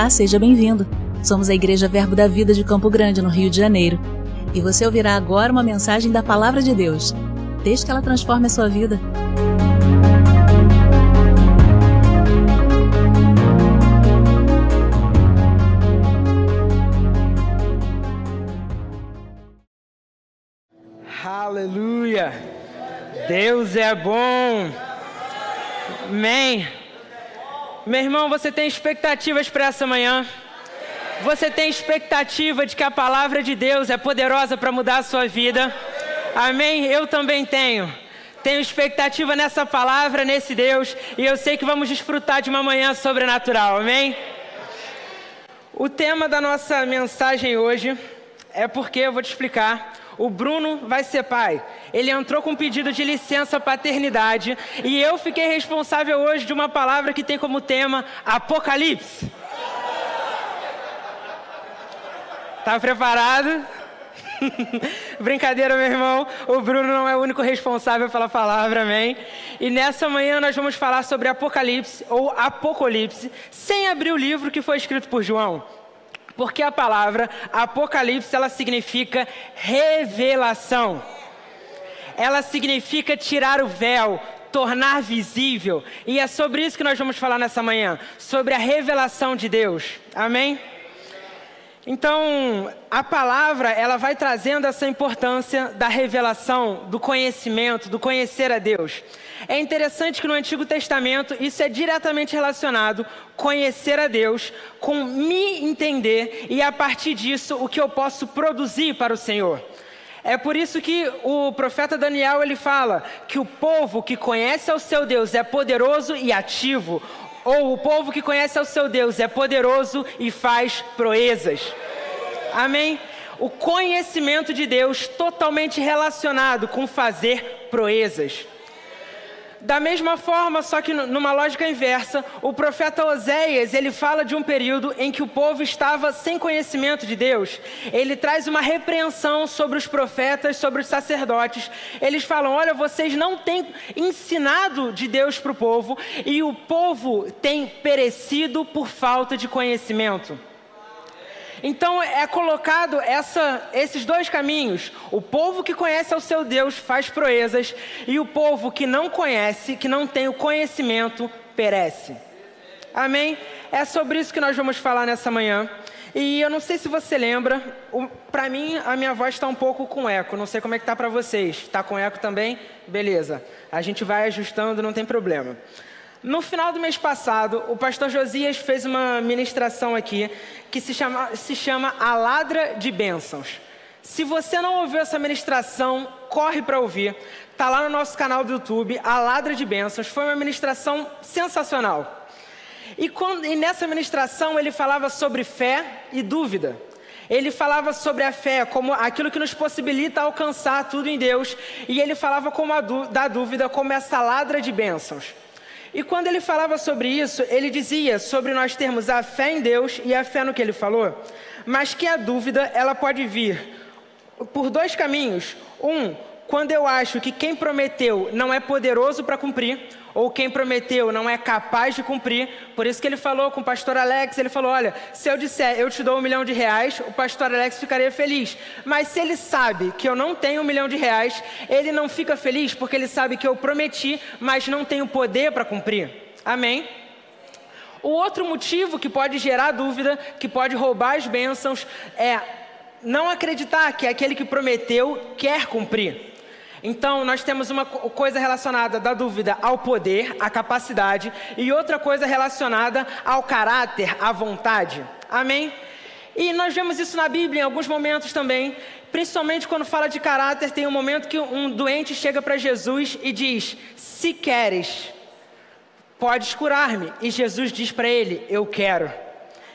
Olá, seja bem-vindo. Somos a Igreja Verbo da Vida de Campo Grande, no Rio de Janeiro. E você ouvirá agora uma mensagem da Palavra de Deus. Deixe que ela transforme a sua vida. Aleluia! Deus é bom! Amém! Meu irmão, você tem expectativas para essa manhã? Você tem expectativa de que a palavra de Deus é poderosa para mudar a sua vida? Amém? Eu também tenho. Tenho expectativa nessa palavra, nesse Deus, e eu sei que vamos desfrutar de uma manhã sobrenatural. Amém? O tema da nossa mensagem hoje é porque, eu vou te explicar, o Bruno vai ser pai. Ele entrou com um pedido de licença paternidade e eu fiquei responsável hoje de uma palavra que tem como tema Apocalipse. Tá preparado? Brincadeira, meu irmão. O Bruno não é o único responsável pela palavra, amém? E nessa manhã nós vamos falar sobre Apocalipse ou Apocalipse, sem abrir o livro que foi escrito por João. Porque a palavra Apocalipse, ela significa revelação. Ela significa tirar o véu, tornar visível. E é sobre isso que nós vamos falar nessa manhã, sobre a revelação de Deus. Amém? Então, a palavra, ela vai trazendo essa importância da revelação, do conhecimento, do conhecer a Deus. É interessante que no Antigo Testamento, isso é diretamente relacionado, conhecer a Deus, com me entender e a partir disso, o que eu posso produzir para o Senhor. É por isso que o profeta Daniel, ele fala que o povo que conhece ao seu Deus é poderoso e ativo. Ou o povo que conhece ao seu Deus é poderoso e faz proezas. Amém? O conhecimento de Deus totalmente relacionado com fazer proezas. Da mesma forma, só que numa lógica inversa, o profeta Oséias, ele fala de um período em que o povo estava sem conhecimento de Deus. Ele traz uma repreensão sobre os profetas, sobre os sacerdotes. Eles falam, olha, vocês não têm ensinado de Deus para o povo e o povo tem perecido por falta de conhecimento. Então é colocado esses dois caminhos. O povo que conhece ao seu Deus faz proezas e o povo que não conhece, que não tem o conhecimento, perece. Amém? É sobre isso que nós vamos falar nessa manhã. E eu não sei se você lembra, para mim a minha voz está um pouco com eco. Não sei como é que está para vocês. Está com eco também? Beleza. A gente vai ajustando, não tem problema. No final do mês passado, o pastor Josias fez uma ministração aqui que se chama A Ladra de Bênçãos. Se você não ouviu essa ministração, corre para ouvir. Está lá no nosso canal do YouTube, A Ladra de Bênçãos. Foi uma ministração sensacional. E nessa ministração ele falava sobre fé e dúvida. Ele falava sobre a fé como aquilo que nos possibilita alcançar tudo em Deus. E ele falava da dúvida como essa ladra de bênçãos. E quando ele falava sobre isso, ele dizia sobre nós termos a fé em Deus e a fé no que ele falou, mas que a dúvida, ela pode vir por dois caminhos. Um, quando eu acho que quem prometeu não é poderoso para cumprir, ou quem prometeu não é capaz de cumprir. Por isso que ele falou com o pastor Alex, ele falou, olha, se eu disser, eu te dou R$1 milhão, o pastor Alex ficaria feliz. Mas se ele sabe que eu não tenho R$1 milhão, ele não fica feliz porque ele sabe que eu prometi, mas não tenho poder para cumprir. Amém? O outro motivo que pode gerar dúvida, que pode roubar as bênçãos, é não acreditar que aquele que prometeu quer cumprir. Então, nós temos uma coisa relacionada da dúvida ao poder, à capacidade, e outra coisa relacionada ao caráter, à vontade. Amém? E nós vemos isso na Bíblia em alguns momentos também, principalmente quando fala de caráter, tem um momento que um doente chega para Jesus e diz, se queres, podes curar-me. E Jesus diz para ele, eu quero.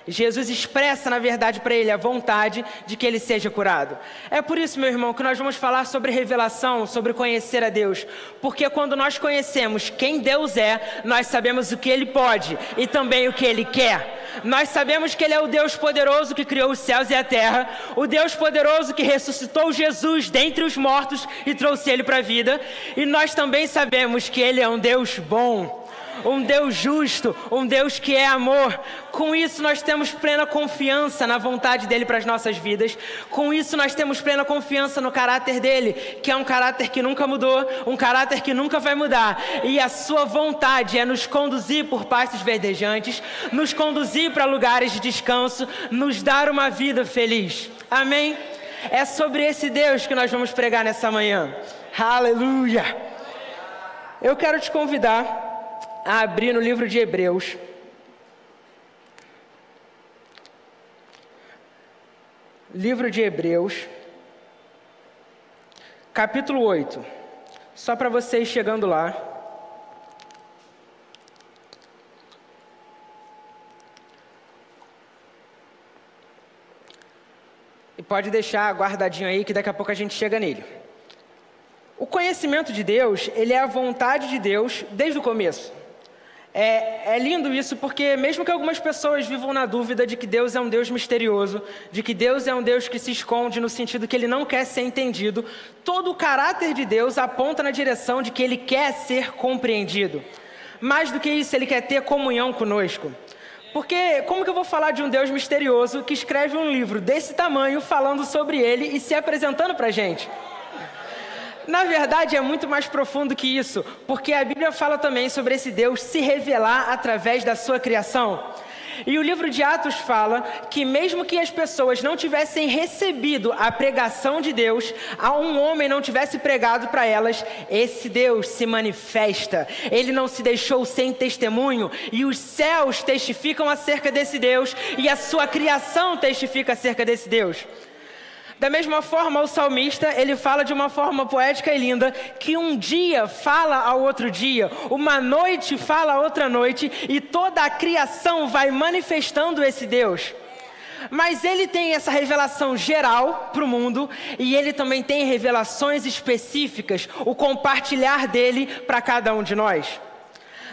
Jesus expressa, na verdade, para ele a vontade de que ele seja curado. É por isso, meu irmão, que nós vamos falar sobre revelação, sobre conhecer a Deus. Porque quando nós conhecemos quem Deus é, nós sabemos o que Ele pode e também o que Ele quer. Nós sabemos que Ele é o Deus poderoso que criou os céus e a terra, o Deus poderoso que ressuscitou Jesus dentre os mortos e trouxe Ele para a vida. E nós também sabemos que Ele é um Deus bom. um Deus justo, um Deus que é amor. Com isso nós temos plena confiança na vontade dele para as nossas vidas. Com isso nós temos plena confiança no caráter dele, que é um caráter que nunca mudou, um caráter que nunca vai mudar. E a sua vontade é nos conduzir por pastos verdejantes, nos conduzir para lugares de descanso, nos dar uma vida feliz. Amém? É sobre esse Deus que nós vamos pregar nessa manhã. Aleluia! Eu quero te convidar a abrir no livro de Hebreus. Livro de Hebreus, capítulo 8. Só para vocês chegando lá. E pode deixar guardadinho aí que daqui a pouco a gente chega nele. O conhecimento de Deus, ele é a vontade de Deus desde o começo. É lindo isso, porque mesmo que algumas pessoas vivam na dúvida de que Deus é um Deus misterioso, de que Deus é um Deus que se esconde no sentido que ele não quer ser entendido, todo o caráter de Deus aponta na direção de que ele quer ser compreendido. Mais do que isso, ele quer ter comunhão conosco. Porque como que eu vou falar de um Deus misterioso que escreve um livro desse tamanho falando sobre ele e se apresentando pra gente? Na verdade, é muito mais profundo que isso, porque a Bíblia fala também sobre esse Deus se revelar através da sua criação. E o livro de Atos fala que mesmo que as pessoas não tivessem recebido a pregação de Deus, a um homem não tivesse pregado para elas, esse Deus se manifesta. Ele não se deixou sem testemunho, e os céus testificam acerca desse Deus, e a sua criação testifica acerca desse Deus. Da mesma forma, o salmista, ele fala de uma forma poética e linda, que um dia fala ao outro dia, uma noite fala a outra noite, e toda a criação vai manifestando esse Deus. Mas ele tem essa revelação geral para o mundo, e ele também tem revelações específicas, o compartilhar dele para cada um de nós.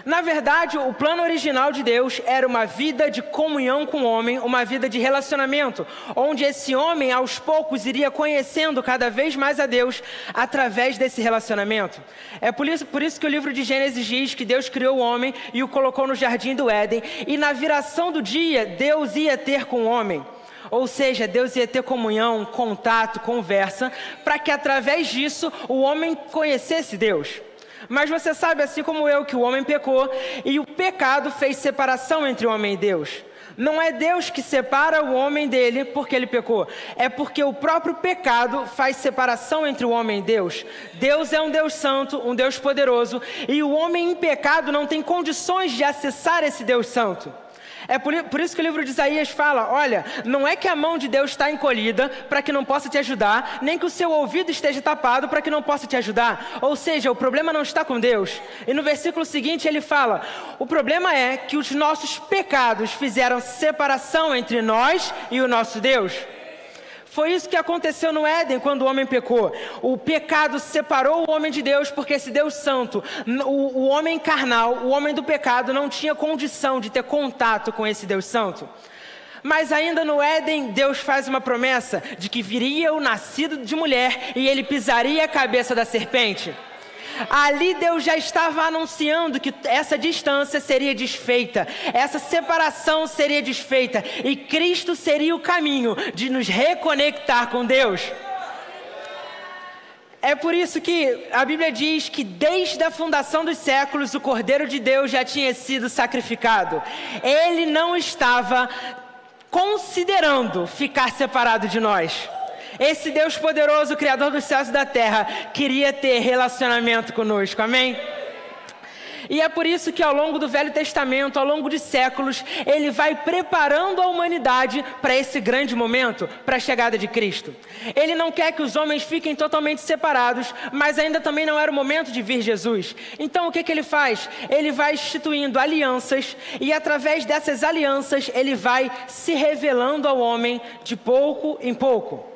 Na verdade, o plano original de Deus era uma vida de comunhão com o homem, uma vida de relacionamento, onde esse homem, aos poucos, iria conhecendo cada vez mais a Deus através desse relacionamento. É por isso que o livro de Gênesis diz que Deus criou o homem e o colocou no jardim do Éden, e na viração do dia, Deus ia ter com o homem. Ou seja, Deus ia ter comunhão, contato, conversa, para que através disso o homem conhecesse Deus. Mas você sabe, assim como eu, que o homem pecou, e o pecado fez separação entre o homem e Deus. Não é Deus que separa o homem dele porque ele pecou. É porque o próprio pecado faz separação entre o homem e Deus. Deus é um Deus santo, um Deus poderoso, e o homem em pecado não tem condições de acessar esse Deus santo. É por isso que o livro de Isaías fala, olha, não é que a mão de Deus está encolhida para que não possa te ajudar, nem que o seu ouvido esteja tapado para que não possa te ajudar. Ou seja, o problema não está com Deus. E no versículo seguinte ele fala, o problema é que os nossos pecados fizeram separação entre nós e o nosso Deus. Foi isso que aconteceu no Éden quando o homem pecou. O pecado separou o homem de Deus, porque esse Deus santo, o homem carnal, o homem do pecado, não tinha condição de ter contato com esse Deus santo. Mas ainda no Éden, Deus faz uma promessa de que viria o nascido de mulher e ele pisaria a cabeça da serpente. Ali Deus já estava anunciando que essa distância seria desfeita, essa separação seria desfeita, e Cristo seria o caminho de nos reconectar com Deus. É por isso que a Bíblia diz que desde a fundação dos séculos o Cordeiro de Deus já tinha sido sacrificado. Ele não estava considerando ficar separado de nós. Esse Deus poderoso, Criador dos céus e da terra, queria ter relacionamento conosco, amém? E é por isso que ao longo do Velho Testamento, ao longo de séculos, ele vai preparando a humanidade para esse grande momento, para a chegada de Cristo. Ele não quer que os homens fiquem totalmente separados, mas ainda também não era o momento de vir Jesus. Então o que ele faz? Ele vai instituindo alianças, e através dessas alianças ele vai se revelando ao homem de pouco em pouco.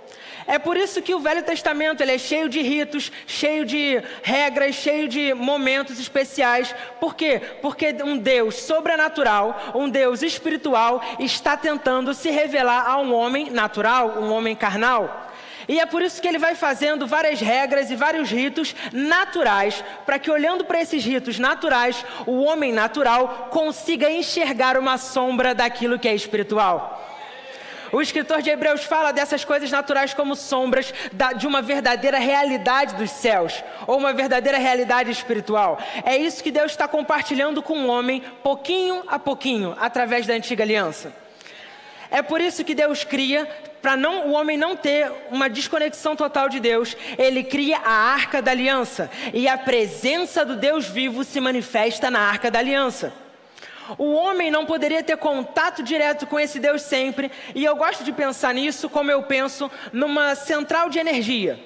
É por isso que o Velho Testamento ele é cheio de ritos, cheio de regras, cheio de momentos especiais. Por quê? Porque um Deus sobrenatural, um Deus espiritual, está tentando se revelar a um homem natural, um homem carnal. E é por isso que ele vai fazendo várias regras e vários ritos naturais, para que, olhando para esses ritos naturais, o homem natural consiga enxergar uma sombra daquilo que é espiritual. O escritor de Hebreus fala dessas coisas naturais como sombras de uma verdadeira realidade dos céus, ou uma verdadeira realidade espiritual. É isso que Deus está compartilhando com o homem, pouquinho a pouquinho, através da antiga aliança. É por isso que Deus cria, para o homem não ter uma desconexão total de Deus, ele cria a Arca da Aliança, e a presença do Deus vivo se manifesta na Arca da Aliança. O homem não poderia ter contato direto com esse Deus sempre, e eu gosto de pensar nisso como eu penso numa central de energia.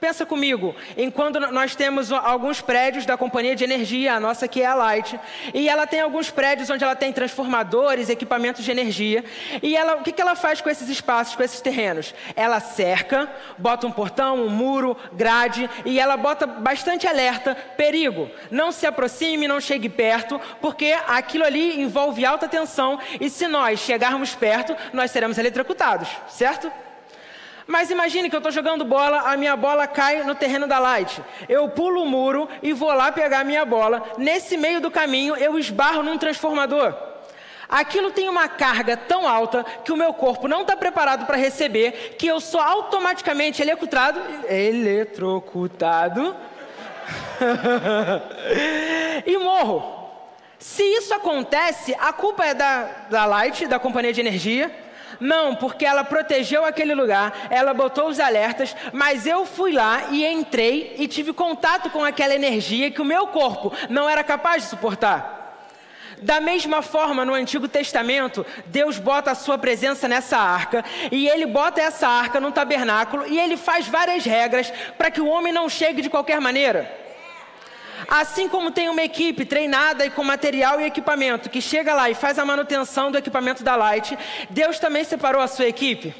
Pensa comigo, enquanto nós temos alguns prédios da companhia de energia, a nossa que é a Light, e ela tem alguns prédios onde ela tem transformadores, equipamentos de energia, e o que ela faz com esses espaços, com esses terrenos? Ela cerca, bota um portão, um muro, grade, e ela bota bastante alerta, perigo, não se aproxime, não chegue perto, porque aquilo ali envolve alta tensão, e se nós chegarmos perto, nós seremos eletrocutados, certo? Mas imagine que eu estou jogando bola, a minha bola cai no terreno da Light. Eu pulo o muro e vou lá pegar a minha bola. Nesse meio do caminho, eu esbarro num transformador. Aquilo tem uma carga tão alta que o meu corpo não está preparado para receber, que eu sou automaticamente eletrocutado e morro. Se isso acontece, a culpa é da Light, da companhia de energia. Não, porque ela protegeu aquele lugar, ela botou os alertas, mas eu fui lá e entrei e tive contato com aquela energia que o meu corpo não era capaz de suportar. Da mesma forma, no Antigo Testamento, Deus bota a sua presença nessa arca, e ele bota essa arca num tabernáculo, e ele faz várias regras para que o homem não chegue de qualquer maneira. Assim como tem uma equipe treinada e com material e equipamento que chega lá e faz a manutenção do equipamento da Light, Deus também separou a sua equipe.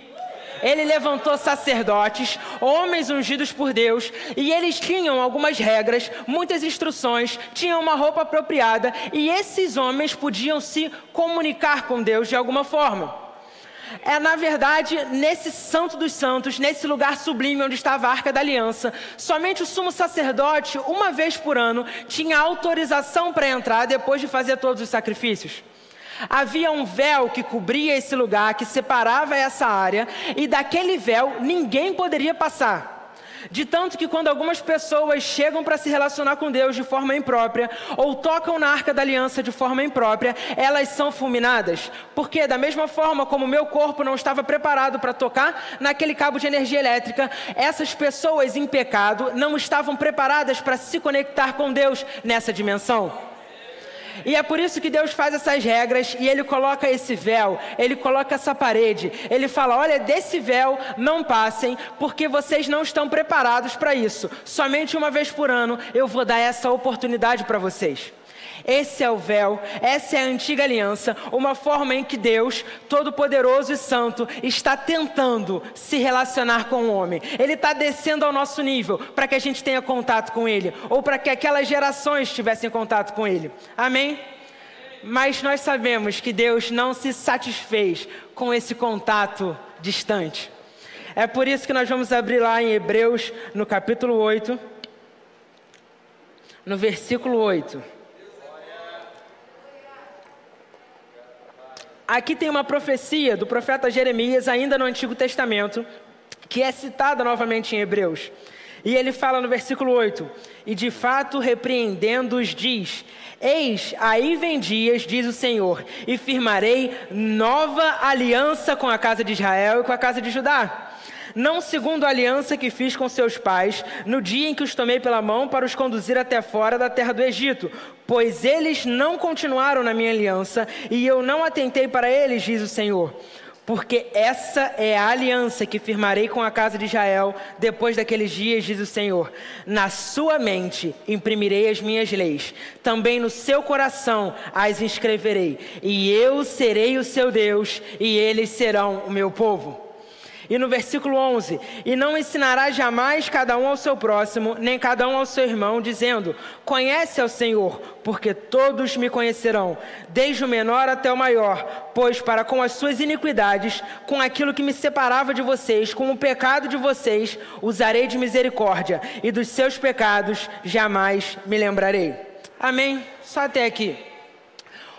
Ele levantou sacerdotes, homens ungidos por Deus, e eles tinham algumas regras, muitas instruções, tinham uma roupa apropriada, e esses homens podiam se comunicar com Deus de alguma forma. É, na verdade, nesse Santo dos Santos, nesse lugar sublime onde estava a Arca da Aliança, somente o sumo sacerdote, uma vez por ano, tinha autorização para entrar depois de fazer todos os sacrifícios. Havia um véu que cobria esse lugar, que separava essa área, e daquele véu ninguém poderia passar. De tanto que quando algumas pessoas chegam para se relacionar com Deus de forma imprópria, ou tocam na Arca da Aliança de forma imprópria, elas são fulminadas. Porque da mesma forma como o meu corpo não estava preparado para tocar naquele cabo de energia elétrica, essas pessoas em pecado não estavam preparadas para se conectar com Deus nessa dimensão. E é por isso que Deus faz essas regras, e Ele coloca esse véu, Ele coloca essa parede. Ele fala, olha, desse véu não passem, porque vocês não estão preparados para isso. Somente uma vez por ano eu vou dar essa oportunidade para vocês. Esse é o véu, essa é a antiga aliança, uma forma em que Deus, Todo-Poderoso e Santo, está tentando se relacionar com o homem. Ele está descendo ao nosso nível, para que a gente tenha contato com Ele, ou para que aquelas gerações tivessem contato com Ele. Amém? Mas nós sabemos que Deus não se satisfez com esse contato distante. É por isso que nós vamos abrir lá em Hebreus, no capítulo 8, no versículo 8. Aqui tem uma profecia do profeta Jeremias, ainda no Antigo Testamento, que é citada novamente em Hebreus. E ele fala no versículo 8, e de fato repreendendo-os diz, eis, aí vem dias, diz o Senhor, e firmarei nova aliança com a casa de Israel e com a casa de Judá. Não segundo a aliança que fiz com seus pais, no dia em que os tomei pela mão para os conduzir até fora da terra do Egito, pois eles não continuaram na minha aliança, e eu não atentei para eles, diz o Senhor. Porque essa é a aliança que firmarei com a casa de Israel depois daqueles dias, diz o Senhor. Na sua mente imprimirei as minhas leis, também no seu coração as inscreverei, e eu serei o seu Deus, e eles serão o meu povo. E no versículo 11, e não ensinará jamais cada um ao seu próximo, nem cada um ao seu irmão, dizendo, conhece ao Senhor, porque todos me conhecerão, desde o menor até o maior, pois para com as suas iniquidades, com aquilo que me separava de vocês, com o pecado de vocês, usarei de misericórdia, e dos seus pecados jamais me lembrarei. Amém? Só até aqui.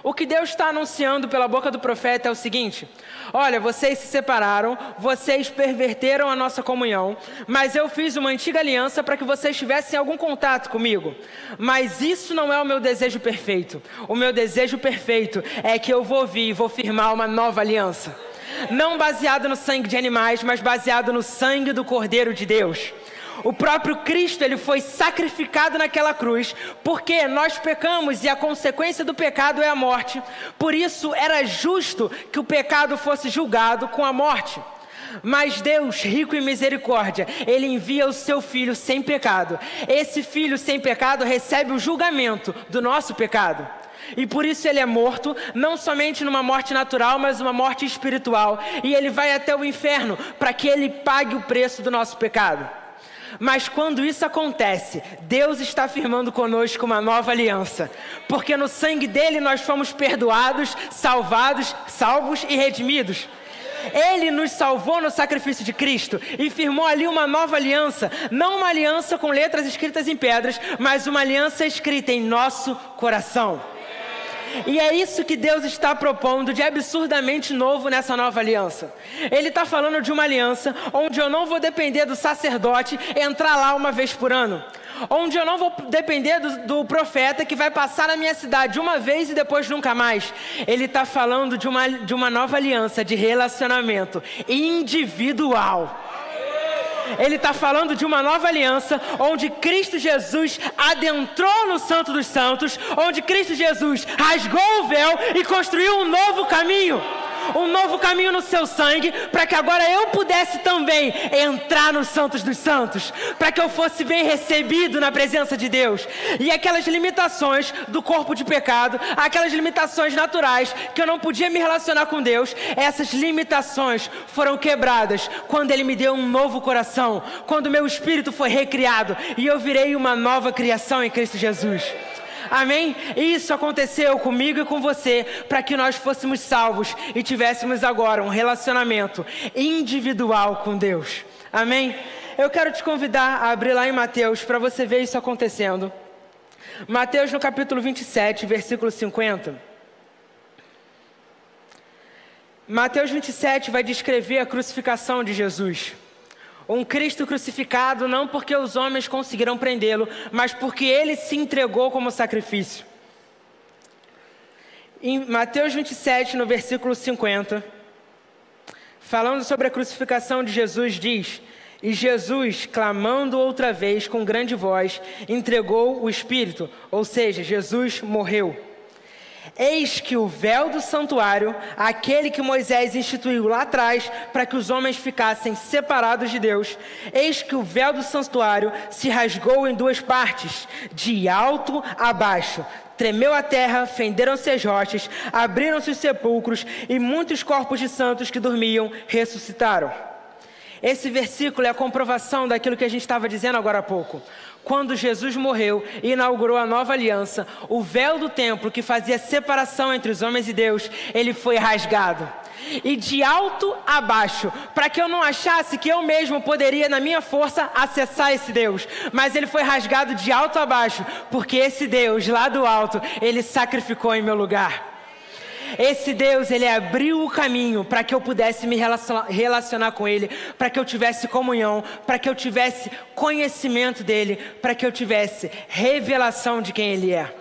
O que Deus está anunciando pela boca do profeta é o seguinte: olha, vocês se separaram, vocês perverteram a nossa comunhão, mas eu fiz uma antiga aliança para que vocês tivessem algum contato comigo. Mas isso não é o meu desejo perfeito. O meu desejo perfeito é que eu vou vir e vou firmar uma nova aliança. Não baseado no sangue de animais, mas baseado no sangue do Cordeiro de Deus. O próprio Cristo, ele foi sacrificado naquela cruz, porque nós pecamos e a consequência do pecado é a morte. Por isso era justo que o pecado fosse julgado com a morte. Mas Deus, rico em misericórdia, ele envia o seu filho sem pecado. Esse filho sem pecado recebe o julgamento do nosso pecado. E por isso ele é morto, não somente numa morte natural, mas uma morte espiritual. E ele vai até o inferno para que ele pague o preço do nosso pecado. Mas quando isso acontece, Deus está firmando conosco uma nova aliança, porque no sangue dele nós fomos perdoados, salvos e redimidos. Ele nos salvou no sacrifício de Cristo e firmou ali uma nova aliança, não uma aliança com letras escritas em pedras, mas uma aliança escrita em nosso coração. E é isso que Deus está propondo de absurdamente novo nessa nova aliança. Ele está falando de uma aliança onde eu não vou depender do sacerdote entrar lá uma vez por ano. Onde eu não vou depender do profeta que vai passar na minha cidade uma vez e depois nunca mais. Ele está falando de uma nova aliança de relacionamento individual. Ele está falando de uma nova aliança, onde Cristo Jesus adentrou no Santo dos Santos, onde Cristo Jesus rasgou o véu e construiu um novo caminho no seu sangue, para que agora eu pudesse também entrar no Santos dos Santos, para que eu fosse bem recebido na presença de Deus. E aquelas limitações do corpo de pecado, aquelas limitações naturais, que eu não podia me relacionar com Deus, essas limitações foram quebradas quando Ele me deu um novo coração, quando meu espírito foi recriado e eu virei uma nova criação em Cristo Jesus. Amém? Isso aconteceu comigo e com você, para que nós fôssemos salvos e tivéssemos agora um relacionamento individual com Deus. Amém? Eu quero te convidar a abrir lá em Mateus, para você ver isso acontecendo. Mateus no capítulo 27, versículo 50. Mateus 27 vai descrever a crucificação de Jesus. Um Cristo crucificado, não porque os homens conseguiram prendê-lo, mas porque ele se entregou como sacrifício. Em Mateus 27, no versículo 50, falando sobre a crucificação de Jesus, diz: E Jesus, clamando outra vez com grande voz, entregou o Espírito, ou seja, Jesus morreu. Eis que o véu do santuário, aquele que Moisés instituiu lá atrás para que os homens ficassem separados de Deus, eis que o véu do santuário se rasgou em duas partes, de alto a baixo. Tremeu a terra, fenderam-se as rochas, abriram-se os sepulcros e muitos corpos de santos que dormiam ressuscitaram. Esse versículo é a comprovação daquilo que a gente estava dizendo agora há pouco. Quando Jesus morreu e inaugurou a nova aliança, o véu do templo que fazia separação entre os homens e Deus, ele foi rasgado. E de alto a baixo, para que eu não achasse que eu mesmo poderia, na minha força, acessar esse Deus. Mas ele foi rasgado de alto a baixo, porque esse Deus, lá do alto, ele sacrificou em meu lugar. Esse Deus, ele abriu o caminho para que eu pudesse me relacionar com ele, para que eu tivesse comunhão, para que eu tivesse conhecimento dele, para que eu tivesse revelação de quem ele é.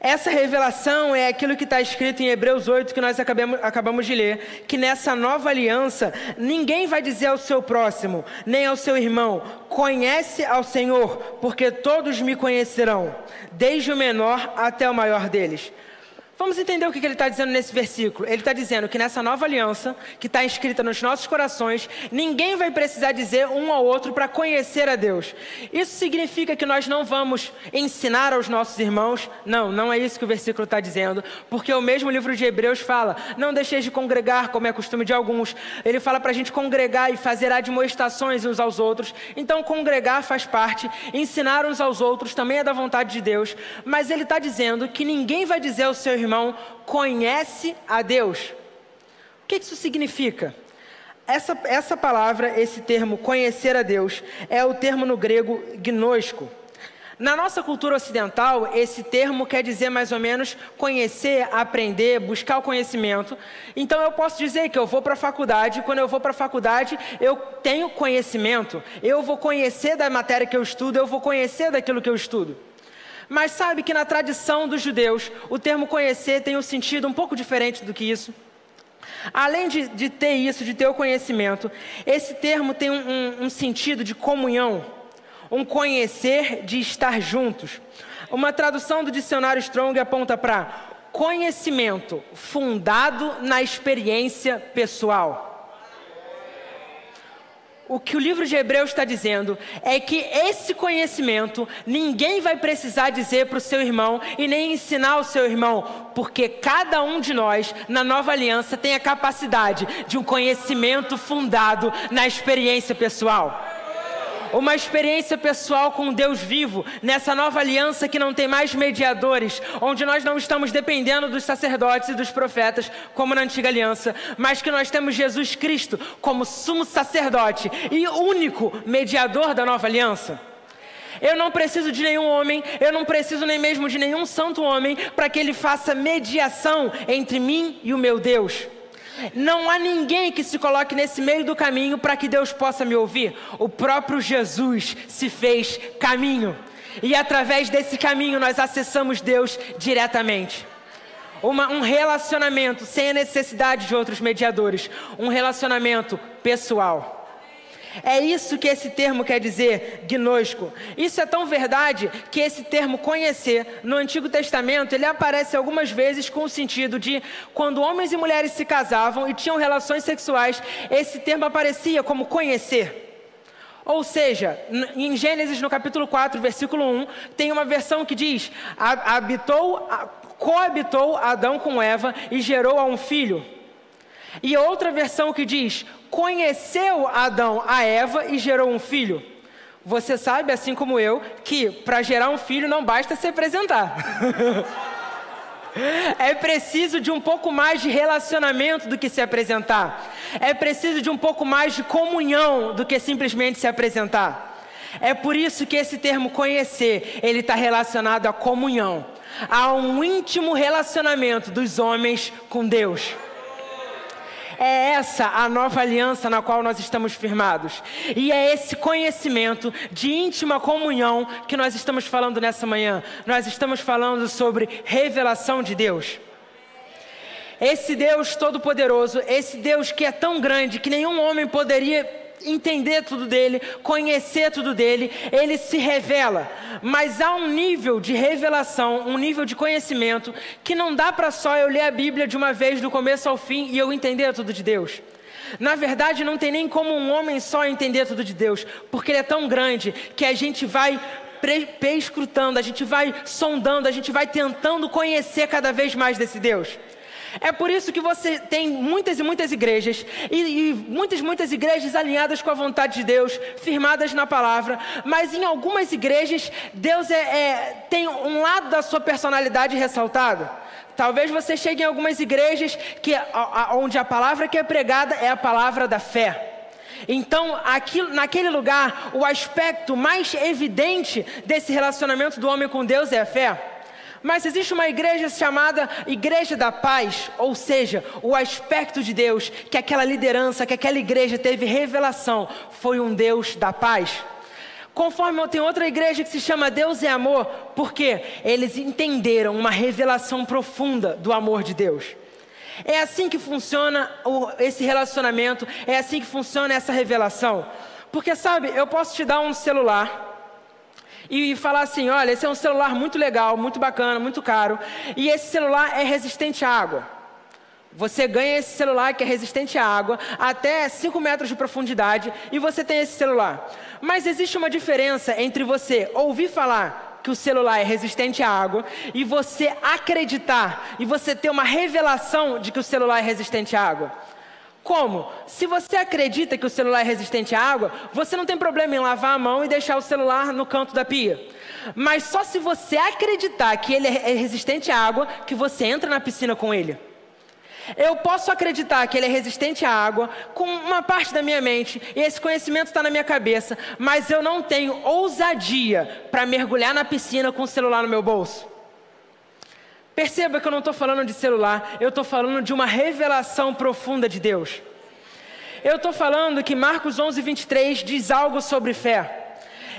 Essa revelação é aquilo que está escrito em Hebreus 8, que nós acabamos de ler, que nessa nova aliança, ninguém vai dizer ao seu próximo, nem ao seu irmão, conhece ao Senhor, porque todos me conhecerão, desde o menor até o maior deles. Vamos entender o que ele está dizendo nesse versículo. Ele está dizendo que nessa nova aliança, que está inscrita nos nossos corações, ninguém vai precisar dizer um ao outro para conhecer a Deus. Isso significa que nós não vamos ensinar aos nossos irmãos? Não, não é isso que o versículo está dizendo. Porque o mesmo livro de Hebreus fala, não deixeis de congregar, como é costume de alguns. Ele fala para a gente congregar e fazer admoestações uns aos outros. Então congregar faz parte, ensinar uns aos outros também é da vontade de Deus. Mas ele está dizendo que ninguém vai dizer ao seu irmão, conhece a Deus. O que isso significa? Essa palavra, esse termo, conhecer a Deus, é o termo no grego gnosko. Na nossa cultura ocidental, esse termo quer dizer mais ou menos conhecer, aprender, buscar o conhecimento. Então eu posso dizer que eu vou para a faculdade, quando eu vou para a faculdade, eu tenho conhecimento, eu vou conhecer da matéria que eu estudo, eu vou conhecer daquilo que eu estudo. Mas sabe que na tradição dos judeus, o termo conhecer tem um sentido um pouco diferente do que isso. Além de ter isso, de ter o conhecimento, esse termo tem um sentido de comunhão, um conhecer de estar juntos. Uma tradução do dicionário Strong aponta para conhecimento fundado na experiência pessoal. O que o livro de Hebreus está dizendo é que esse conhecimento ninguém vai precisar dizer para o seu irmão e nem ensinar ao seu irmão, porque cada um de nós, na nova aliança, tem a capacidade de um conhecimento fundado na experiência pessoal. Uma experiência pessoal com Deus vivo, nessa nova aliança que não tem mais mediadores, onde nós não estamos dependendo dos sacerdotes e dos profetas, como na antiga aliança, mas que nós temos Jesus Cristo como sumo sacerdote e único mediador da nova aliança. Eu não preciso de nenhum homem, eu não preciso nem mesmo de nenhum santo homem, para que ele faça mediação entre mim e o meu Deus. Não há ninguém que se coloque nesse meio do caminho para que Deus possa me ouvir. O próprio Jesus se fez caminho. E através desse caminho nós acessamos Deus diretamente. Um relacionamento sem a necessidade de outros mediadores. Um relacionamento pessoal. É isso que esse termo quer dizer, gnosko. Isso é tão verdade que esse termo conhecer, no Antigo Testamento, ele aparece algumas vezes com o sentido de quando homens e mulheres se casavam e tinham relações sexuais, esse termo aparecia como conhecer. Ou seja, em Gênesis, no capítulo 4, versículo 1, tem uma versão que diz, coabitou Adão com Eva e gerou a um filho. E outra versão que diz, conheceu Adão a Eva e gerou um filho. Você sabe, assim como eu, que para gerar um filho não basta se apresentar. É preciso de um pouco mais de relacionamento do que se apresentar. É preciso de um pouco mais de comunhão do que simplesmente se apresentar. É por isso que esse termo conhecer, ele está relacionado à comunhão. Há um íntimo relacionamento dos homens com Deus. É essa a nova aliança na qual nós estamos firmados. E é esse conhecimento de íntima comunhão que nós estamos falando nessa manhã. Nós estamos falando sobre revelação de Deus. Esse Deus todo-poderoso, esse Deus que é tão grande que nenhum homem poderia entender tudo dele, conhecer tudo dele, ele se revela. Mas há um nível de revelação, um nível de conhecimento, que não dá para só eu ler a Bíblia de uma vez do começo ao fim e eu entender tudo de Deus. Na verdade, não tem nem como um homem só entender tudo de Deus, porque ele é tão grande que a gente vai perscrutando, a gente vai sondando, a gente vai tentando conhecer cada vez mais desse Deus. É por isso que você tem muitas e muitas igrejas, e muitas igrejas alinhadas com a vontade de Deus, firmadas na palavra, mas em algumas igrejas, Deus tem um lado da sua personalidade ressaltado. Talvez você chegue em algumas igrejas onde a palavra que é pregada é a palavra da fé. Então, naquele lugar, o aspecto mais evidente desse relacionamento do homem com Deus é a fé. Mas existe uma igreja chamada Igreja da Paz, ou seja, o aspecto de Deus, que aquela liderança, que aquela igreja teve revelação, foi um Deus da paz. Conforme tem outra igreja que se chama Deus é Amor, porque eles entenderam uma revelação profunda do amor de Deus. É assim que funciona esse relacionamento, é assim que funciona essa revelação. Porque sabe, eu posso te dar um celular e falar assim, olha, esse é um celular muito legal, muito bacana, muito caro, e esse celular é resistente à água. Você ganha esse celular que é resistente à água, até 5 metros de profundidade, e você tem esse celular. Mas existe uma diferença entre você ouvir falar que o celular é resistente à água, e você acreditar, e você ter uma revelação de que o celular é resistente à água. Como? Se você acredita que o celular é resistente à água, você não tem problema em lavar a mão e deixar o celular no canto da pia. Mas só se você acreditar que ele é resistente à água, que você entra na piscina com ele. Eu posso acreditar que ele é resistente à água com uma parte da minha mente, e esse conhecimento está na minha cabeça, mas eu não tenho ousadia para mergulhar na piscina com o celular no meu bolso. Perceba que eu não estou falando de celular, eu estou falando de uma revelação profunda de Deus. Eu estou falando que Marcos 11:23 diz algo sobre fé.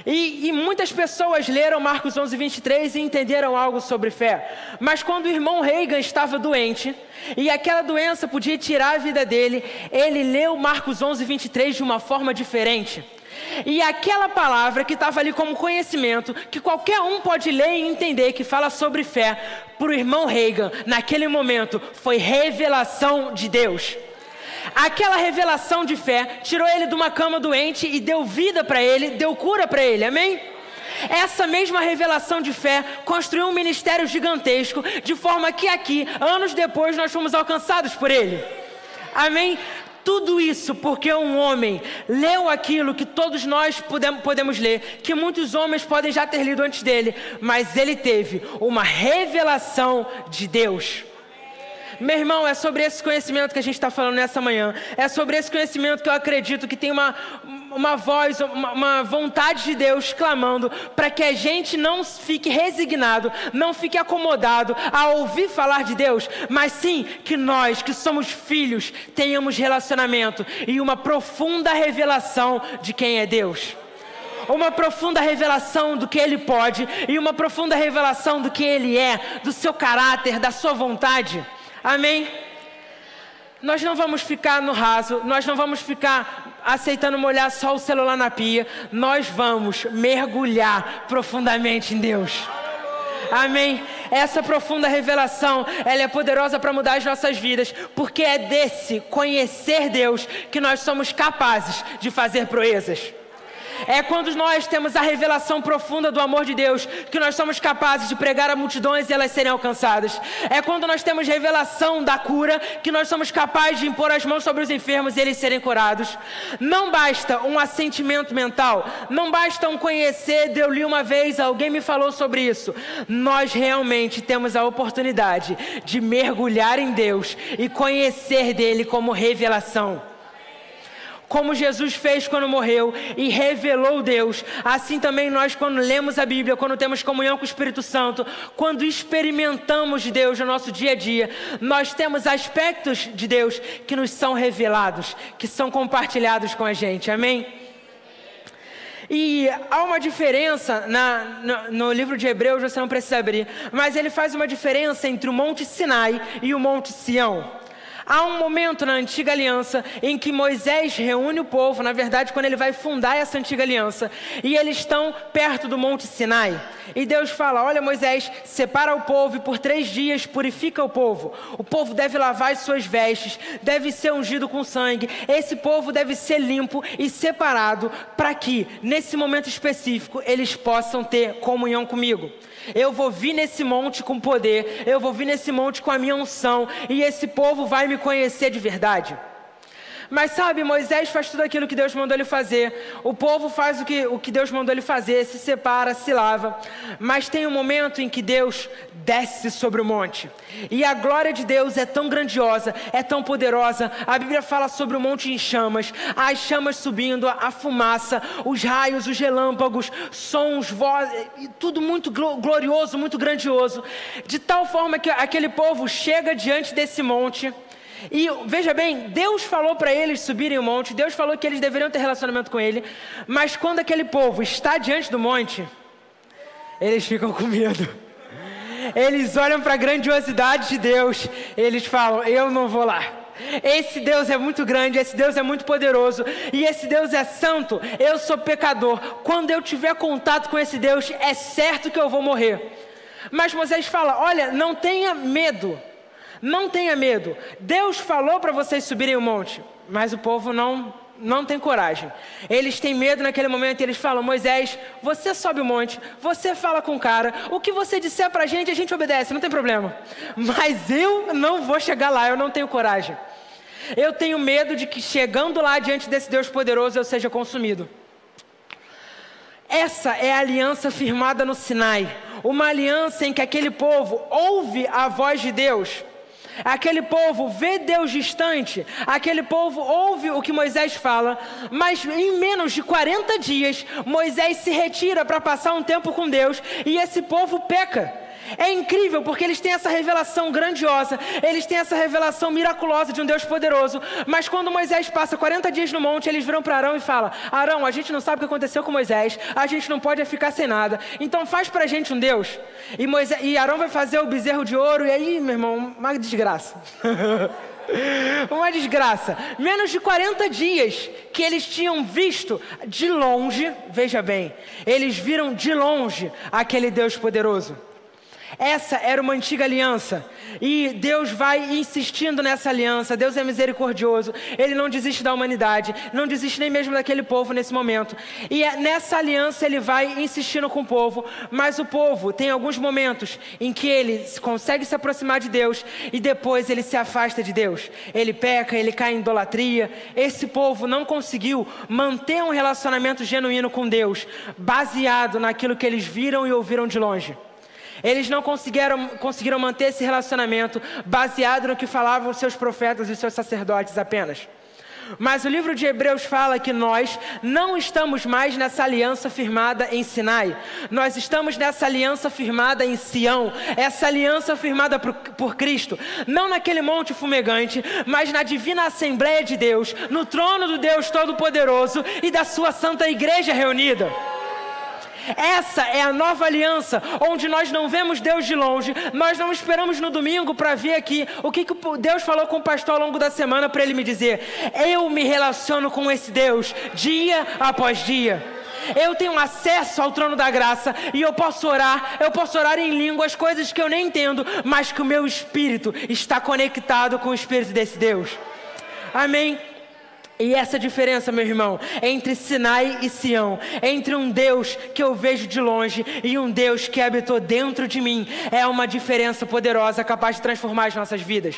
E muitas pessoas leram Marcos 11:23 e entenderam algo sobre fé. Mas quando o irmão Reagan estava doente, e aquela doença podia tirar a vida dele, ele leu Marcos 11:23 de uma forma diferente. E aquela palavra que estava ali como conhecimento, que qualquer um pode ler e entender, que fala sobre fé, para o irmão Reagan, naquele momento, foi revelação de Deus. Aquela revelação de fé tirou ele de uma cama doente e deu vida para ele, deu cura para ele, amém? Essa mesma revelação de fé construiu um ministério gigantesco, de forma que aqui, anos depois, nós fomos alcançados por ele, amém? Tudo isso porque um homem leu aquilo que todos nós podemos ler, que muitos homens podem já ter lido antes dele, mas ele teve uma revelação de Deus. Meu irmão, é sobre esse conhecimento que a gente está falando nessa manhã. É sobre esse conhecimento que eu acredito que tem uma voz, uma vontade de Deus clamando para que a gente não fique resignado, não fique acomodado a ouvir falar de Deus, mas sim que nós, que somos filhos, tenhamos relacionamento e uma profunda revelação de quem é Deus. Uma profunda revelação do que Ele pode e uma profunda revelação do que Ele é, do seu caráter, da sua vontade. Amém? Nós não vamos ficar no raso, nós não vamos ficar aceitando molhar só o celular na pia, nós vamos mergulhar profundamente em Deus. Amém? Essa profunda revelação, ela é poderosa para mudar as nossas vidas, porque é desse conhecer Deus que nós somos capazes de fazer proezas. É quando nós temos a revelação profunda do amor de Deus, que nós somos capazes de pregar a multidões e elas serem alcançadas. É quando nós temos revelação da cura, que nós somos capazes de impor as mãos sobre os enfermos e eles serem curados. Não basta um assentimento mental, não basta um conhecer, eu li uma vez, alguém me falou sobre isso. Nós realmente temos a oportunidade de mergulhar em Deus e conhecer dele como revelação. Como Jesus fez quando morreu e revelou Deus, assim também nós, quando lemos a Bíblia, quando temos comunhão com o Espírito Santo, quando experimentamos de Deus no nosso dia a dia, nós temos aspectos de Deus que nos são revelados, que são compartilhados com a gente, amém? E há uma diferença no livro de Hebreus, você não precisa abrir, mas ele faz uma diferença entre o Monte Sinai e o Monte Sião. Há um momento na Antiga Aliança em que Moisés reúne o povo, na verdade, quando ele vai fundar essa Antiga Aliança, e eles estão perto do Monte Sinai. E Deus fala, olha Moisés, separa o povo e por 3 dias purifica o povo. O povo deve lavar as suas vestes, deve ser ungido com sangue, esse povo deve ser limpo e separado para que, nesse momento específico, eles possam ter comunhão comigo. Eu vou vir nesse monte com poder, eu vou vir nesse monte com a minha unção, e esse povo vai me conhecer de verdade. Mas sabe, Moisés faz tudo aquilo que Deus mandou ele fazer, o povo faz o que Deus mandou ele fazer, se separa, se lava, mas tem um momento em que Deus desce sobre o monte, e a glória de Deus é tão grandiosa, é tão poderosa, a Bíblia fala sobre o monte em chamas, as chamas subindo, a fumaça, os raios, os relâmpagos, sons, vozes, tudo muito glorioso, muito grandioso, de tal forma que aquele povo chega diante desse monte. E veja bem, Deus falou para eles subirem o monte, Deus falou que eles deveriam ter relacionamento com ele, mas quando aquele povo está diante do monte, eles ficam com medo, eles olham para a grandiosidade de Deus, eles falam, eu não vou lá, Esse Deus é muito grande, esse Deus é muito poderoso e esse Deus é santo. Eu sou pecador. Quando eu tiver contato com esse Deus, é certo que eu vou morrer. Mas Moisés fala: olha, não tenha medo. Não tenha medo. Deus falou para vocês subirem o monte, mas o povo não tem coragem. Eles têm medo naquele momento e eles falam: Moisés, você sobe o monte, você fala com o cara, o que você disser pra gente, a gente obedece, não tem problema. Mas eu não vou chegar lá, eu não tenho coragem. Eu tenho medo de que chegando lá diante desse Deus poderoso eu seja consumido. Essa é a aliança firmada no Sinai. Uma aliança em que aquele povo ouve a voz de Deus. Aquele povo vê Deus distante, aquele povo ouve o que Moisés fala, mas em menos de 40 dias, Moisés se retira para passar um tempo com Deus e esse povo peca. É incrível porque eles têm essa revelação grandiosa, eles têm essa revelação miraculosa de um Deus poderoso, mas quando Moisés passa 40 dias no monte, eles viram para Arão e falam: Arão, a gente não sabe o que aconteceu com Moisés, a gente não pode ficar sem nada, então faz para a gente um Deus. E Arão vai fazer o bezerro de ouro e aí, meu irmão, uma desgraça. Uma desgraça. Menos de 40 dias que eles tinham visto de longe, veja bem, eles viram de longe aquele Deus poderoso. Essa era uma antiga aliança e Deus vai insistindo nessa aliança. Deus é misericordioso, Ele não desiste da humanidade, não desiste nem mesmo daquele povo nesse momento. E nessa aliança Ele vai insistindo com o povo, mas o povo tem alguns momentos em que ele consegue se aproximar de Deus e depois ele se afasta de Deus. Ele peca, ele cai em idolatria. Esse povo não conseguiu manter um relacionamento genuíno com Deus, baseado naquilo que eles viram e ouviram de longe. Eles não conseguiram manter esse relacionamento baseado no que falavam seus profetas e seus sacerdotes apenas. Mas o livro de Hebreus fala que nós não estamos mais nessa aliança firmada em Sinai. Nós estamos nessa aliança firmada em Sião. Essa aliança firmada por Cristo. Não naquele monte fumegante, mas na divina Assembleia de Deus, no trono do Deus Todo-Poderoso e da sua Santa Igreja reunida. Essa é a nova aliança, onde nós não vemos Deus de longe, nós não esperamos no domingo para ver aqui o que Deus falou com o pastor ao longo da semana para ele me dizer. Eu me relaciono com esse Deus dia após dia. Eu tenho acesso ao trono da graça e eu posso orar em línguas, coisas que eu nem entendo, mas que o meu espírito está conectado com o espírito desse Deus. Amém? E essa diferença, meu irmão, entre Sinai e Sião, entre um Deus que eu vejo de longe e um Deus que habitou dentro de mim, é uma diferença poderosa capaz de transformar as nossas vidas.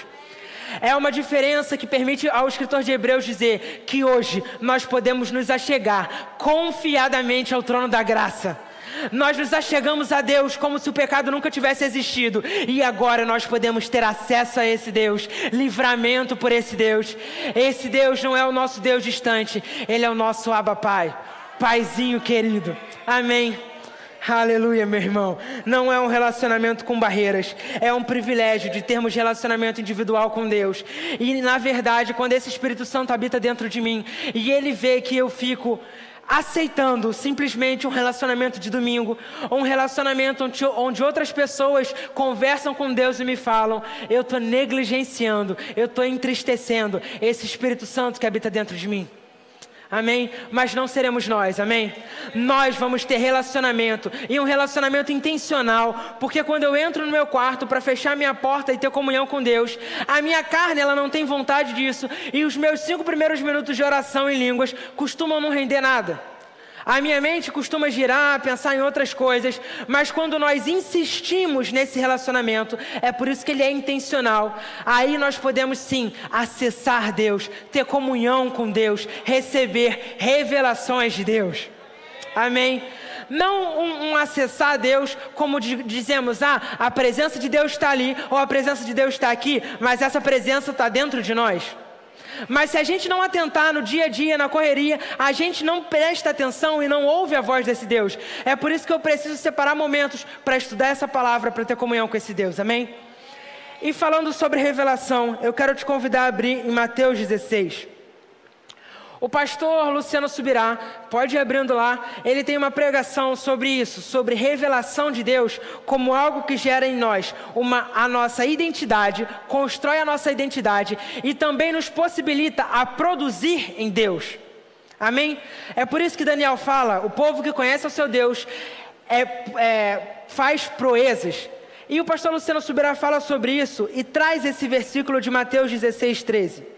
É uma diferença que permite ao escritor de Hebreus dizer que hoje nós podemos nos achegar confiadamente ao trono da graça. Nós nos achegamos a Deus como se o pecado nunca tivesse existido. E agora nós podemos ter acesso a esse Deus, livramento por esse Deus. Esse Deus não é o nosso Deus distante, Ele é o nosso Abba Pai, Paizinho querido. Amém. Aleluia, meu irmão. Não é um relacionamento com barreiras. É um privilégio de termos relacionamento individual com Deus. E na verdade, quando esse Espírito Santo habita dentro de mim e Ele vê que eu fico aceitando simplesmente um relacionamento de domingo, um relacionamento onde outras pessoas conversam com Deus e me falam, eu estou negligenciando, eu estou entristecendo esse Espírito Santo que habita dentro de mim. Amém? Mas não seremos nós, amém? Nós vamos ter relacionamento, e um relacionamento intencional, porque quando eu entro no meu quarto para fechar minha porta e ter comunhão com Deus, a minha carne, ela não tem vontade disso, e os meus 5 primeiros minutos de oração em línguas costumam não render nada. A minha mente costuma girar, pensar em outras coisas, mas quando nós insistimos nesse relacionamento, é por isso que ele é intencional. Aí nós podemos sim acessar Deus, ter comunhão com Deus, receber revelações de Deus. Amém? Não um acessar a Deus como dizemos, a presença de Deus está ali, ou a presença de Deus está aqui, mas essa presença está dentro de nós. Mas se a gente não atentar no dia a dia, na correria, a gente não presta atenção e não ouve a voz desse Deus. É por isso que eu preciso separar momentos para estudar essa palavra, para ter comunhão com esse Deus, amém? E falando sobre revelação, eu quero te convidar a abrir em Mateus 16. O pastor Luciano Subirá, pode ir abrindo lá, ele tem uma pregação sobre isso, sobre revelação de Deus como algo que gera em nós a nossa identidade, constrói a nossa identidade e também nos possibilita a produzir em Deus. Amém? É por isso que Daniel fala, o povo que conhece o seu Deus faz proezas. E o pastor Luciano Subirá fala sobre isso e traz esse versículo de Mateus 16, 13.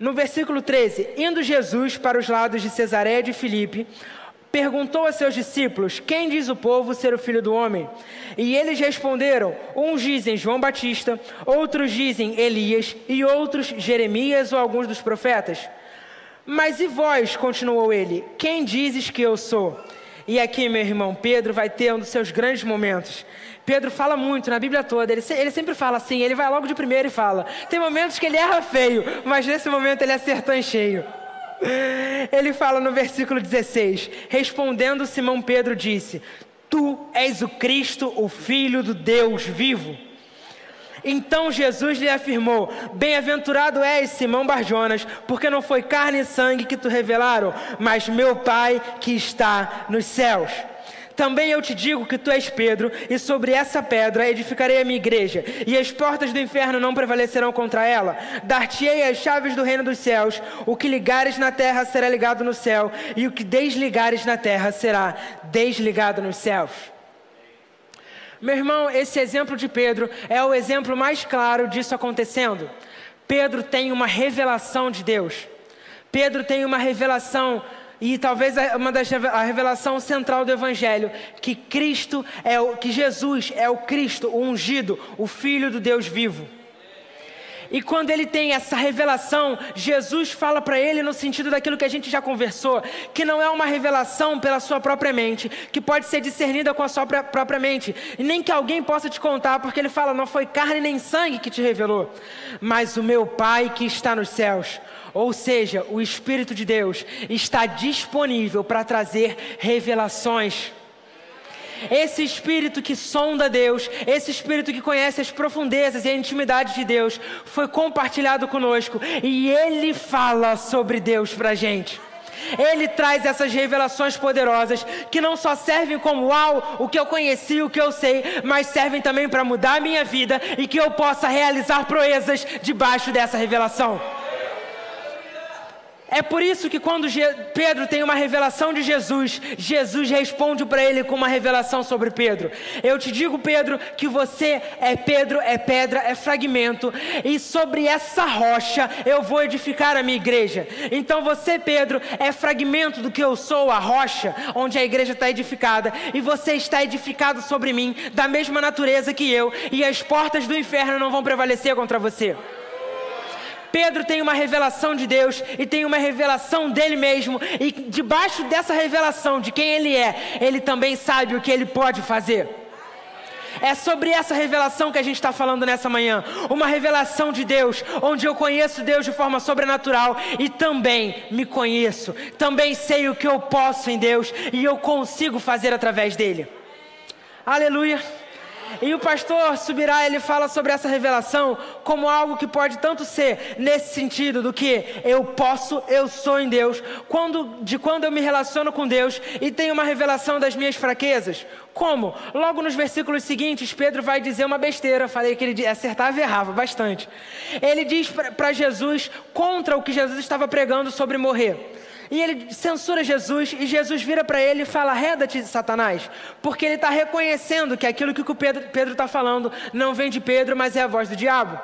No versículo 13, indo Jesus para os lados de Cesareia de Filipe, perguntou a seus discípulos, quem diz o povo ser o Filho do Homem? E eles responderam, uns dizem João Batista, outros dizem Elias e outros Jeremias ou alguns dos profetas. Mas e vós, continuou ele, quem dizes que eu sou? E aqui, meu irmão, Pedro vai ter um dos seus grandes momentos. Pedro fala muito na Bíblia toda, ele sempre fala assim, ele vai logo de primeiro e fala. Tem momentos que ele erra feio, mas nesse momento ele acertou em cheio. Ele fala no versículo 16, respondendo Simão Pedro disse, tu és o Cristo, o Filho do Deus vivo. Então Jesus lhe afirmou, bem-aventurado és, Simão Barjonas, porque não foi carne e sangue que te revelaram, mas meu Pai que está nos céus. Também eu te digo que tu és Pedro, e sobre essa pedra edificarei a minha igreja, e as portas do inferno não prevalecerão contra ela. Dar-te-ei as chaves do reino dos céus, o que ligares na terra será ligado no céu, e o que desligares na terra será desligado nos céus. Meu irmão, esse exemplo de Pedro é o exemplo mais claro disso acontecendo. Pedro tem uma revelação de Deus. Pedro tem uma revelação, e talvez a revelação central do Evangelho, que Jesus é o Cristo, o ungido, o Filho do Deus vivo. E quando ele tem essa revelação, Jesus fala para ele no sentido daquilo que a gente já conversou, que não é uma revelação pela sua própria mente, que pode ser discernida com a sua própria mente, e nem que alguém possa te contar, porque ele fala, não foi carne nem sangue que te revelou, mas o meu Pai que está nos céus. Ou seja, o Espírito de Deus está disponível para trazer revelações. Esse Espírito que sonda Deus, esse Espírito que conhece as profundezas e a intimidade de Deus, foi compartilhado conosco e ele fala sobre Deus para a gente. Ele traz essas revelações poderosas que não só servem como uau, o que eu conheci, o que eu sei, mas servem também para mudar a minha vida e que eu possa realizar proezas debaixo dessa revelação. É por isso que quando Pedro tem uma revelação de Jesus, Jesus responde para ele com uma revelação sobre Pedro. Eu te digo, Pedro, que você é Pedro, é pedra, é fragmento, e sobre essa rocha eu vou edificar a minha igreja. Então você, Pedro, é fragmento do que eu sou, a rocha, onde a igreja está edificada, e você está edificado sobre mim, da mesma natureza que eu, e as portas do inferno não vão prevalecer contra você. Pedro tem uma revelação de Deus e tem uma revelação dele mesmo, e debaixo dessa revelação de quem ele é, ele também sabe o que ele pode fazer. É sobre essa revelação que a gente está falando nessa manhã, uma revelação de Deus, onde eu conheço Deus de forma sobrenatural e também me conheço, também sei o que eu posso em Deus e eu consigo fazer através dele. Aleluia! E o pastor Subirá, ele fala sobre essa revelação como algo que pode tanto ser nesse sentido do que eu posso, eu sou em Deus, quando eu me relaciono com Deus e tenho uma revelação das minhas fraquezas. Como? Logo nos versículos seguintes, Pedro vai dizer uma besteira, eu falei que ele acertava e errava bastante. Ele diz para Jesus contra o que Jesus estava pregando sobre morrer. E ele censura Jesus, e Jesus vira para ele e fala, reda-te, Satanás, porque ele está reconhecendo que aquilo que o Pedro está falando não vem de Pedro, mas é a voz do diabo.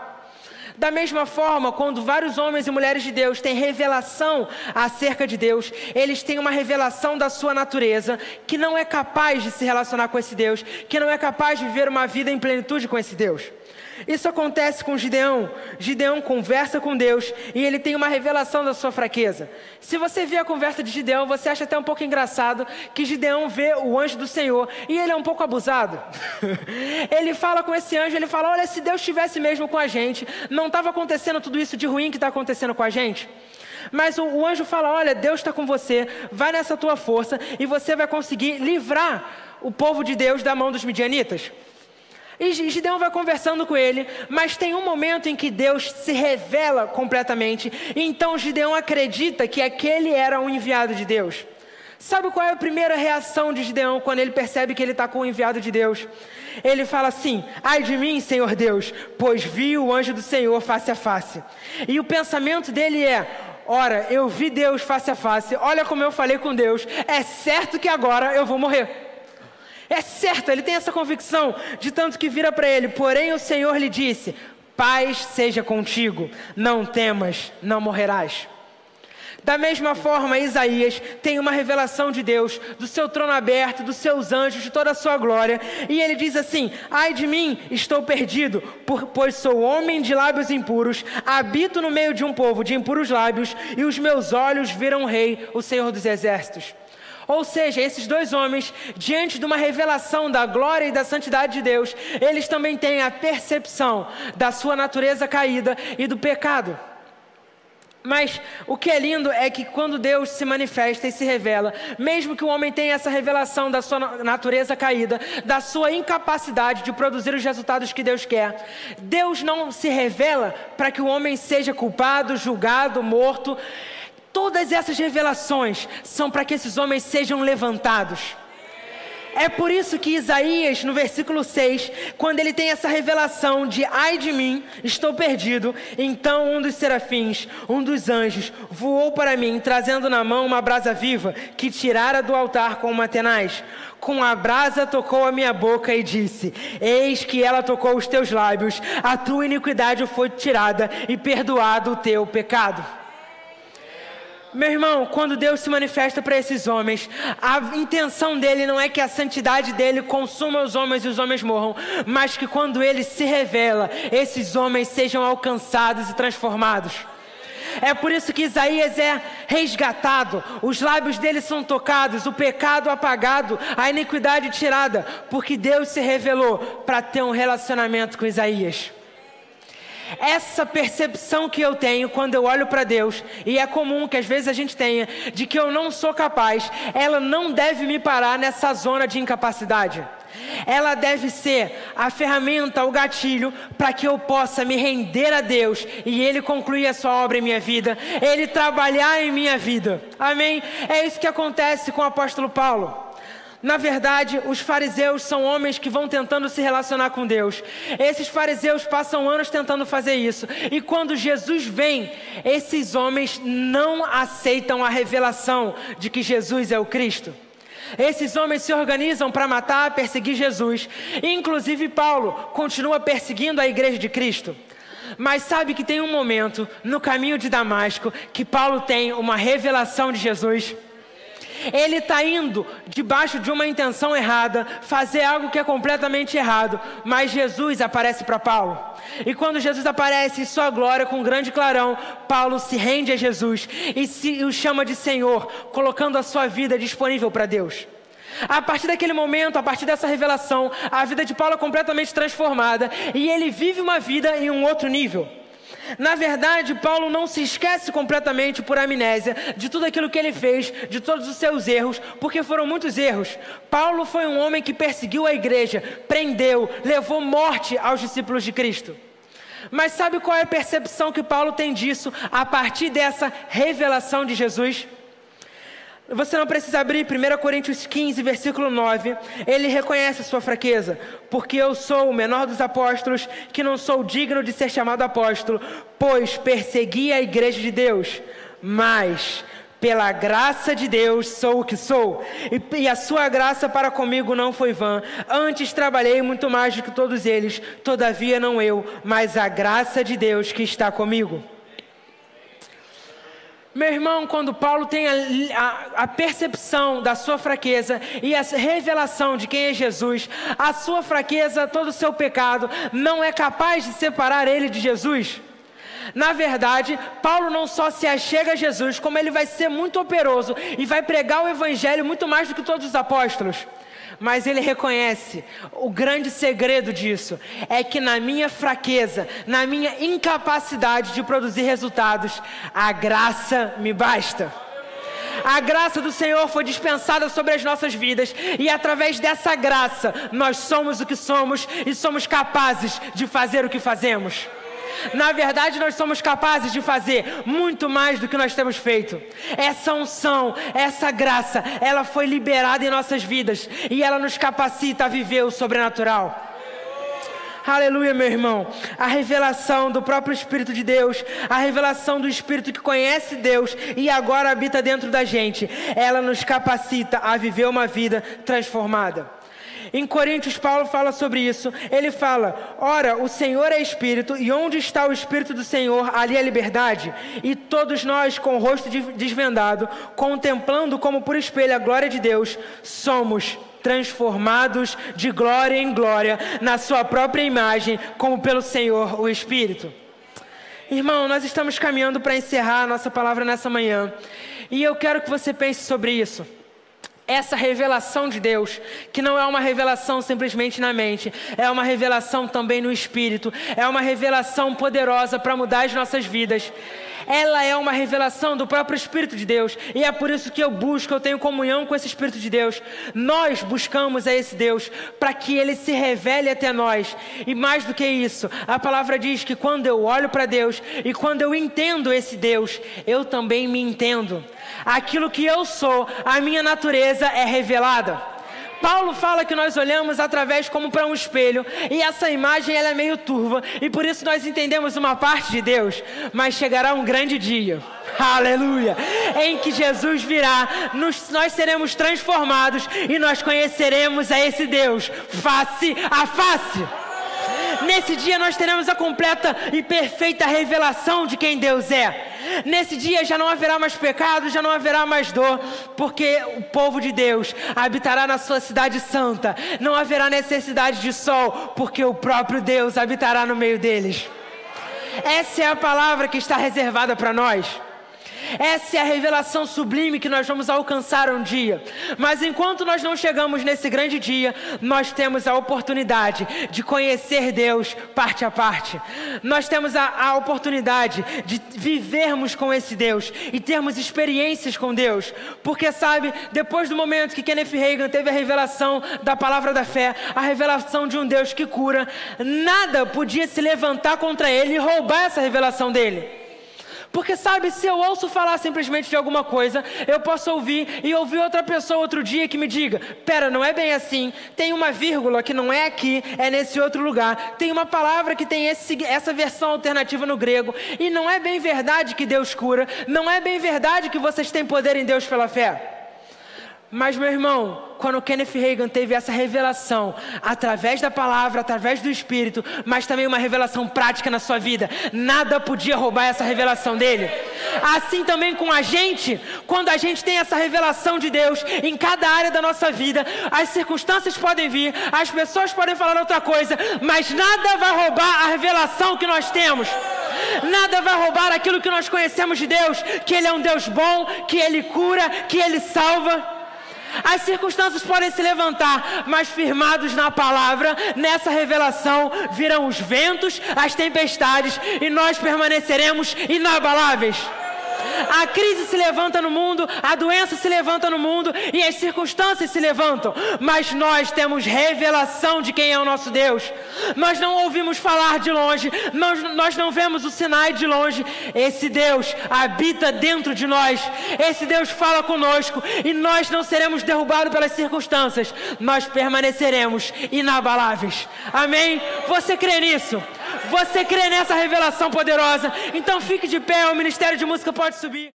Da mesma forma, quando vários homens e mulheres de Deus têm revelação acerca de Deus, eles têm uma revelação da sua natureza, que não é capaz de se relacionar com esse Deus, que não é capaz de viver uma vida em plenitude com esse Deus. Isso acontece com Gideão. Gideão conversa com Deus e ele tem uma revelação da sua fraqueza. Se você vê a conversa de Gideão, você acha até um pouco engraçado que Gideão vê o anjo do Senhor e ele é um pouco abusado. Ele fala com esse anjo, ele fala, olha, se Deus estivesse mesmo com a gente, não estava acontecendo tudo isso de ruim que está acontecendo com a gente. Mas o anjo fala, olha, Deus está com você, vai nessa tua força e você vai conseguir livrar o povo de Deus da mão dos midianitas. E Gideão vai conversando com ele, mas tem um momento em que Deus se revela completamente. Então Gideão acredita que aquele era um enviado de Deus. Sabe qual é a primeira reação de Gideão quando ele percebe que ele está com o enviado de Deus? Ele fala assim: ai de mim, Senhor Deus, pois vi o anjo do Senhor face a face. E o pensamento dele é: ora, eu vi Deus face a face, olha como eu falei com Deus, é certo que agora eu vou morrer. É certo, ele tem essa convicção, de tanto que vira para ele. Porém o Senhor lhe disse: paz seja contigo, não temas, não morrerás. Da mesma forma, Isaías tem uma revelação de Deus, do seu trono aberto, dos seus anjos, de toda a sua glória. E ele diz assim: ai de mim, estou perdido, pois sou homem de lábios impuros, habito no meio de um povo de impuros lábios, e os meus olhos viram o Rei, o Senhor dos Exércitos. Ou seja, esses dois homens, diante de uma revelação da glória e da santidade de Deus, eles também têm a percepção da sua natureza caída e do pecado. Mas o que é lindo é que quando Deus se manifesta e se revela, mesmo que o homem tenha essa revelação da sua natureza caída, da sua incapacidade de produzir os resultados que Deus quer, Deus não se revela para que o homem seja culpado, julgado, morto. Todas essas revelações são para que esses homens sejam levantados. É por isso que Isaías, no versículo 6, quando ele tem essa revelação de ai de mim, estou perdido, então um dos serafins, um dos anjos, voou para mim, trazendo na mão uma brasa viva, que tirara do altar com uma tenaz. Com a brasa tocou a minha boca e disse: eis que ela tocou os teus lábios, a tua iniquidade foi tirada e perdoado o teu pecado. Meu irmão, quando Deus se manifesta para esses homens, a intenção dele não é que a santidade dele consuma os homens e os homens morram, mas que quando ele se revela, esses homens sejam alcançados e transformados. É por isso que Isaías é resgatado, os lábios dele são tocados, o pecado apagado, a iniquidade tirada, porque Deus se revelou para ter um relacionamento com Isaías. Essa percepção que eu tenho quando eu olho para Deus, e é comum que às vezes a gente tenha, de que eu não sou capaz, ela não deve me parar nessa zona de incapacidade. Ela deve ser a ferramenta, o gatilho, para que eu possa me render a Deus e Ele concluir a sua obra em minha vida, Ele trabalhar em minha vida. Amém? É isso que acontece com o apóstolo Paulo. Na verdade, os fariseus são homens que vão tentando se relacionar com Deus. Esses fariseus passam anos tentando fazer isso. E quando Jesus vem, esses homens não aceitam a revelação de que Jesus é o Cristo. Esses homens se organizam para matar, perseguir Jesus. Inclusive Paulo continua perseguindo a igreja de Cristo. Mas sabe que tem um momento, no caminho de Damasco, que Paulo tem uma revelação de Jesus. Ele está indo debaixo de uma intenção errada, fazer algo que é completamente errado, mas Jesus aparece para Paulo. E quando Jesus aparece em sua glória, com um grande clarão, Paulo se rende a Jesus e o chama de Senhor, colocando a sua vida disponível para Deus. A partir daquele momento, a partir dessa revelação, a vida de Paulo é completamente transformada e ele vive uma vida em um outro nível. Na verdade, Paulo não se esquece completamente por amnésia de tudo aquilo que ele fez, de todos os seus erros, porque foram muitos erros. Paulo foi um homem que perseguiu a igreja, prendeu, levou morte aos discípulos de Cristo. Mas sabe qual é a percepção que Paulo tem disso a partir dessa revelação de Jesus? Você não precisa abrir. 1 Coríntios 15, versículo 9, ele reconhece a sua fraqueza: porque eu sou o menor dos apóstolos, que não sou digno de ser chamado apóstolo, pois persegui a igreja de Deus, mas pela graça de Deus sou o que sou, e a sua graça para comigo não foi vã, antes trabalhei muito mais do que todos eles, todavia não eu, mas a graça de Deus que está comigo. Meu irmão, quando Paulo tem a percepção da sua fraqueza e a revelação de quem é Jesus, a sua fraqueza, todo o seu pecado, não é capaz de separar ele de Jesus. Na verdade, Paulo não só se achega a Jesus, como ele vai ser muito operoso e vai pregar o evangelho muito mais do que todos os apóstolos. Mas ele reconhece, o grande segredo disso é que na minha fraqueza, na minha incapacidade de produzir resultados, a graça me basta. A graça do Senhor foi dispensada sobre as nossas vidas e através dessa graça nós somos o que somos e somos capazes de fazer o que fazemos. Na verdade, nós somos capazes de fazer muito mais do que nós temos feito. Essa unção, essa graça, ela foi liberada em nossas vidas e ela nos capacita a viver o sobrenatural. Aleluia, meu irmão. A revelação do próprio Espírito de Deus, a revelação do Espírito que conhece Deus e agora habita dentro da gente, ela nos capacita a viver uma vida transformada. Em Coríntios, Paulo fala sobre isso. Ele fala: ora, o Senhor é Espírito, e onde está o Espírito do Senhor, ali é liberdade. E todos nós, com o rosto desvendado, contemplando como por espelho a glória de Deus, somos transformados de glória em glória, na sua própria imagem, como pelo Senhor, o Espírito. Irmão, nós estamos caminhando para encerrar a nossa palavra nessa manhã, e eu quero que você pense sobre isso. Essa revelação de Deus, que não é uma revelação simplesmente na mente, é uma revelação também no Espírito, é uma revelação poderosa para mudar as nossas vidas. Ela é uma revelação do próprio Espírito de Deus, e é por isso que eu busco, eu tenho comunhão com esse Espírito de Deus. Nós buscamos a esse Deus para que Ele se revele até nós. E mais do que isso, a palavra diz que quando eu olho para Deus e quando eu entendo esse Deus, eu também me entendo. Aquilo que eu sou, a minha natureza é revelada. Paulo fala que nós olhamos através como para um espelho, e essa imagem ela é meio turva, e por isso nós entendemos uma parte de Deus, mas chegará um grande dia, aleluia, em que Jesus virá, nós seremos transformados e nós conheceremos a esse Deus, face a face. Nesse dia nós teremos a completa e perfeita revelação de quem Deus é. Nesse dia já não haverá mais pecado, já não haverá mais dor, porque o povo de Deus habitará na sua cidade santa. Não haverá necessidade de sol, porque o próprio Deus habitará no meio deles. Essa é a palavra que está reservada para nós. Essa é a revelação sublime que nós vamos alcançar um dia. Mas enquanto nós não chegamos nesse grande dia, nós temos a oportunidade de conhecer Deus parte a parte. Nós temos a oportunidade de vivermos com esse Deus e termos experiências com Deus. Porque sabe, depois do momento que Kenneth Hagin teve a revelação da palavra da fé, a revelação de um Deus que cura, nada podia se levantar contra ele e roubar essa revelação dele. Porque sabe, se eu ouço falar simplesmente de alguma coisa, eu posso ouvir e ouvir outra pessoa outro dia que me diga: pera, não é bem assim, tem uma vírgula que não é aqui, é nesse outro lugar, tem uma palavra que tem essa versão alternativa no grego, e não é bem verdade que Deus cura, não é bem verdade que vocês têm poder em Deus pela fé. Mas meu irmão, quando Kenneth Hagin teve essa revelação, através da palavra, através do Espírito, mas também uma revelação prática na sua vida, nada podia roubar essa revelação dele. Assim também com a gente, quando a gente tem essa revelação de Deus em cada área da nossa vida, as circunstâncias podem vir, as pessoas podem falar outra coisa, mas nada vai roubar a revelação que nós temos. Nada vai roubar aquilo que nós conhecemos de Deus, que Ele é um Deus bom, que Ele cura, que Ele salva. As circunstâncias podem se levantar, mas firmados na palavra, nessa revelação, virão os ventos, as tempestades, e nós permaneceremos inabaláveis. A crise se levanta no mundo, a doença se levanta no mundo, e as circunstâncias se levantam, mas nós temos revelação de quem é o nosso Deus. Nós não ouvimos falar de longe, nós não vemos o Sinai de longe. Esse Deus habita dentro de nós, esse Deus fala conosco, e nós não seremos derrubados pelas circunstâncias, nós permaneceremos inabaláveis. Amém? Você crê nisso? Você crê nessa revelação poderosa? Então fique de pé, o Ministério de Música pode subir.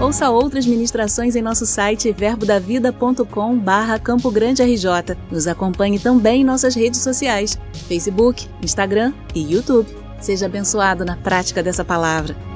Ouça outras ministrações em nosso site verbodavida.com/Campo Grande RJ. Nos acompanhe também em nossas redes sociais, Facebook, Instagram e YouTube. Seja abençoado na prática dessa palavra.